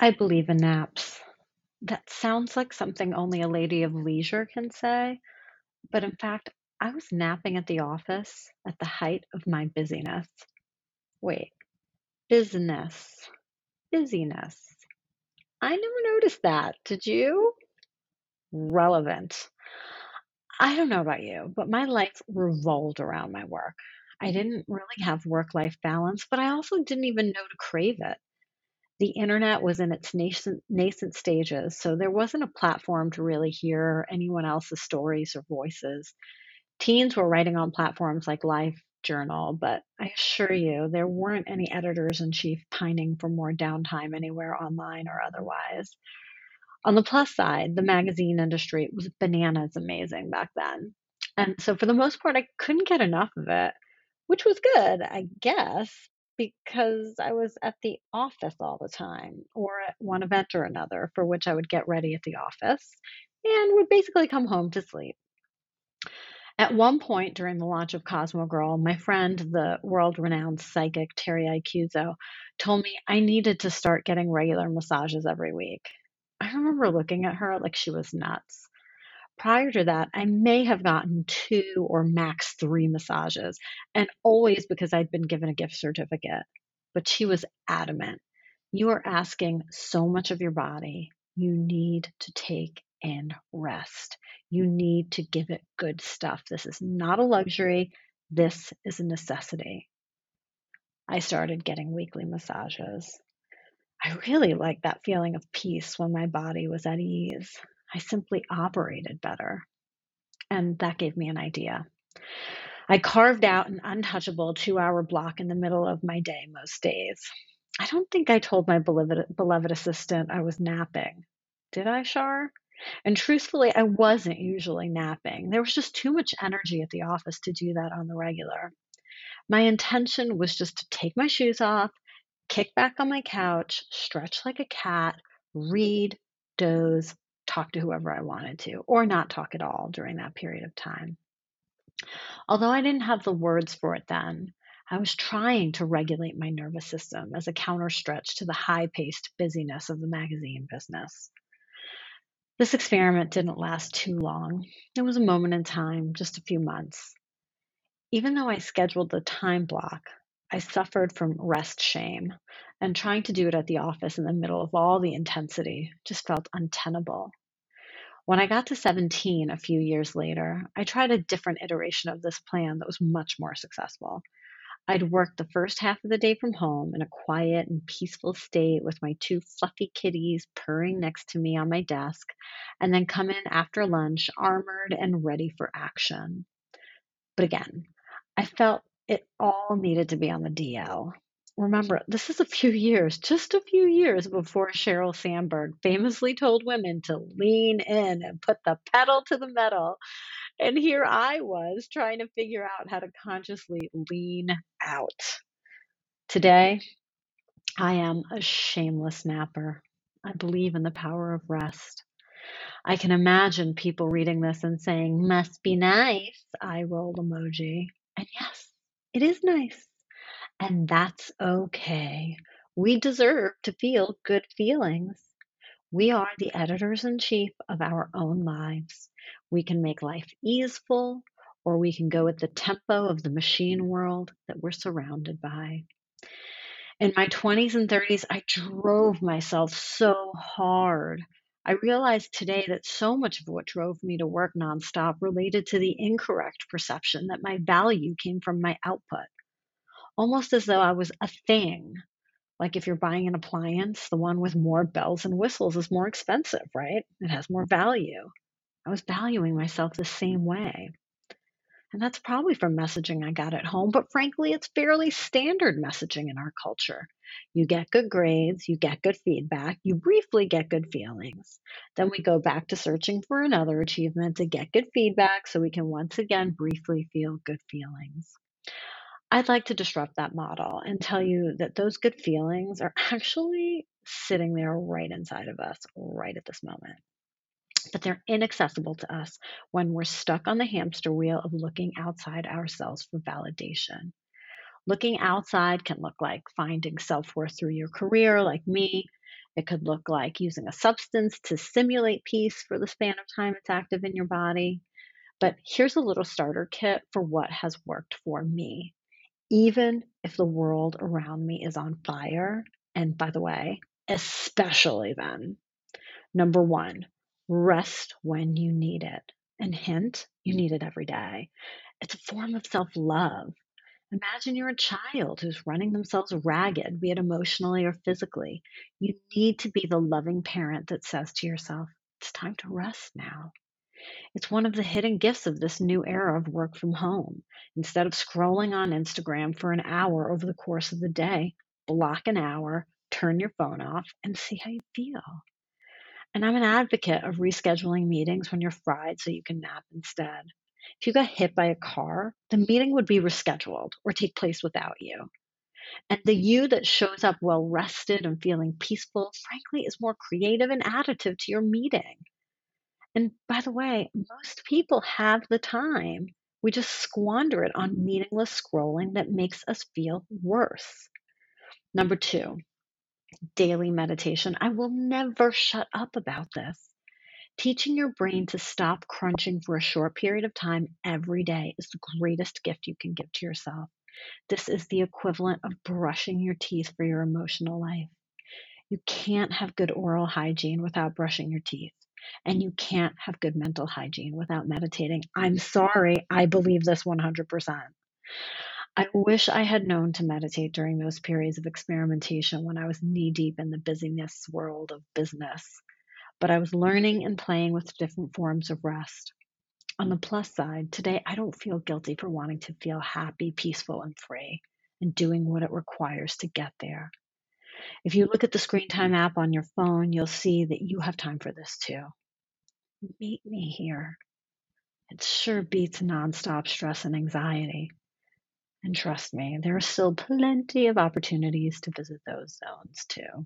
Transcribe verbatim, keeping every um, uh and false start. I believe in naps. That sounds like something only a lady of leisure can say, but in fact, I was napping at the office at the height of my busyness. Wait, business, busyness. I never noticed that, did you? Relevant. I don't know about you, but my life revolved around my work. I didn't really have work-life balance, but I also didn't even know to crave it. The internet was in its nascent, nascent stages, so there wasn't a platform to really hear anyone else's stories or voices. Teens were writing on platforms like LiveJournal, but I assure you, there weren't any editors in chief pining for more downtime anywhere online or otherwise. On the plus side, the magazine industry was bananas amazing back then. And so, for the most part, I couldn't get enough of it, which was good, I guess, because I was at the office all the time or at one event or another for which I would get ready at the office and would basically come home to sleep. At one point during the launch of CosmoGIRL!, my friend, the world-renowned psychic Terry Iacuzzo, told me I needed to start getting regular massages every week. I remember looking at her like she was nuts. Prior to that, I may have gotten two or max three massages, and always because I'd been given a gift certificate. But she was adamant. You are asking so much of your body. You need to take and rest. You need to give it good stuff. This is not a luxury. This is a necessity. I started getting weekly massages. I really liked that feeling of peace when my body was at ease. I simply operated better. And that gave me an idea. I carved out an untouchable two-hour block in the middle of my day most days. I don't think I told my beloved, beloved assistant I was napping. Did I, Shar? And truthfully, I wasn't usually napping. There was just too much energy at the office to do that on the regular. My intention was just to take my shoes off, kick back on my couch, stretch like a cat, read, doze, talk to whoever I wanted to, or not talk at all during that period of time. Although I didn't have the words for it then, I was trying to regulate my nervous system as a counterstretch to the high-paced busyness of the magazine business. This experiment didn't last too long. It was a moment in time, just a few months. Even though I scheduled the time block, I suffered from rest shame, and trying to do it at the office in the middle of all the intensity just felt untenable. When I got to seventeen a few years later, I tried a different iteration of this plan that was much more successful. I'd work the first half of the day from home in a quiet and peaceful state with my two fluffy kitties purring next to me on my desk, and then come in after lunch armored and ready for action. But again, I felt it all needed to be on the D L. Remember, this is a few years, just a few years before Sheryl Sandberg famously told women to lean in and put the pedal to the metal. And here I was trying to figure out how to consciously lean out. Today, I am a shameless napper. I believe in the power of rest. I can imagine people reading this and saying, "Must be nice," eye roll emoji. And yes, it is nice, and that's okay. We deserve to feel good feelings. We are the editors-in-chief of our own lives. We can make life easeful, or we can go at the tempo of the machine world that we're surrounded by. In my twenties and thirties, I drove myself so hard. I realized today that so much of what drove me to work nonstop related to the incorrect perception that my value came from my output, almost as though I was a thing. Like if you're buying an appliance, the one with more bells and whistles is more expensive, right? It has more value. I was valuing myself the same way. And that's probably from messaging I got at home, but frankly, it's fairly standard messaging in our culture. You get good grades, you get good feedback, you briefly get good feelings. Then we go back to searching for another achievement to get good feedback so we can once again briefly feel good feelings. I'd like to disrupt that model and tell you that those good feelings are actually sitting there right inside of us, right at this moment. But they're inaccessible to us when we're stuck on the hamster wheel of looking outside ourselves for validation. Looking outside can look like finding self-worth through your career, like me. It could look like using a substance to simulate peace for the span of time it's active in your body. But here's a little starter kit for what has worked for me, even if the world around me is on fire. And by the way, especially then. Number one, rest when you need it. And hint, you need it every day. It's a form of self-love. Imagine you're a child who's running themselves ragged, be it emotionally or physically. You need to be the loving parent that says to yourself, it's time to rest now. It's one of the hidden gifts of this new era of work from home. Instead of scrolling on Instagram for an hour over the course of the day, block an hour, turn your phone off, and see how you feel. And I'm an advocate of rescheduling meetings when you're fried so you can nap instead. If you got hit by a car, the meeting would be rescheduled or take place without you. And the you that shows up well-rested and feeling peaceful, frankly, is more creative and additive to your meeting. And by the way, most people have the time. We just squander it on meaningless scrolling that makes us feel worse. Number two, daily meditation. I will never shut up about this. Teaching your brain to stop crunching for a short period of time every day is the greatest gift you can give to yourself. This is the equivalent of brushing your teeth for your emotional life. You can't have good oral hygiene without brushing your teeth, and you can't have good mental hygiene without meditating. I'm sorry, I believe this one hundred percent. I wish I had known to meditate during those periods of experimentation when I was knee-deep in the busyness world of business. But I was learning and playing with different forms of rest. On the plus side, today I don't feel guilty for wanting to feel happy, peaceful, and free, and doing what it requires to get there. If you look at the screen time app on your phone, you'll see that you have time for this too. Meet me here. It sure beats nonstop stress and anxiety. And trust me, there are still plenty of opportunities to visit those zones too.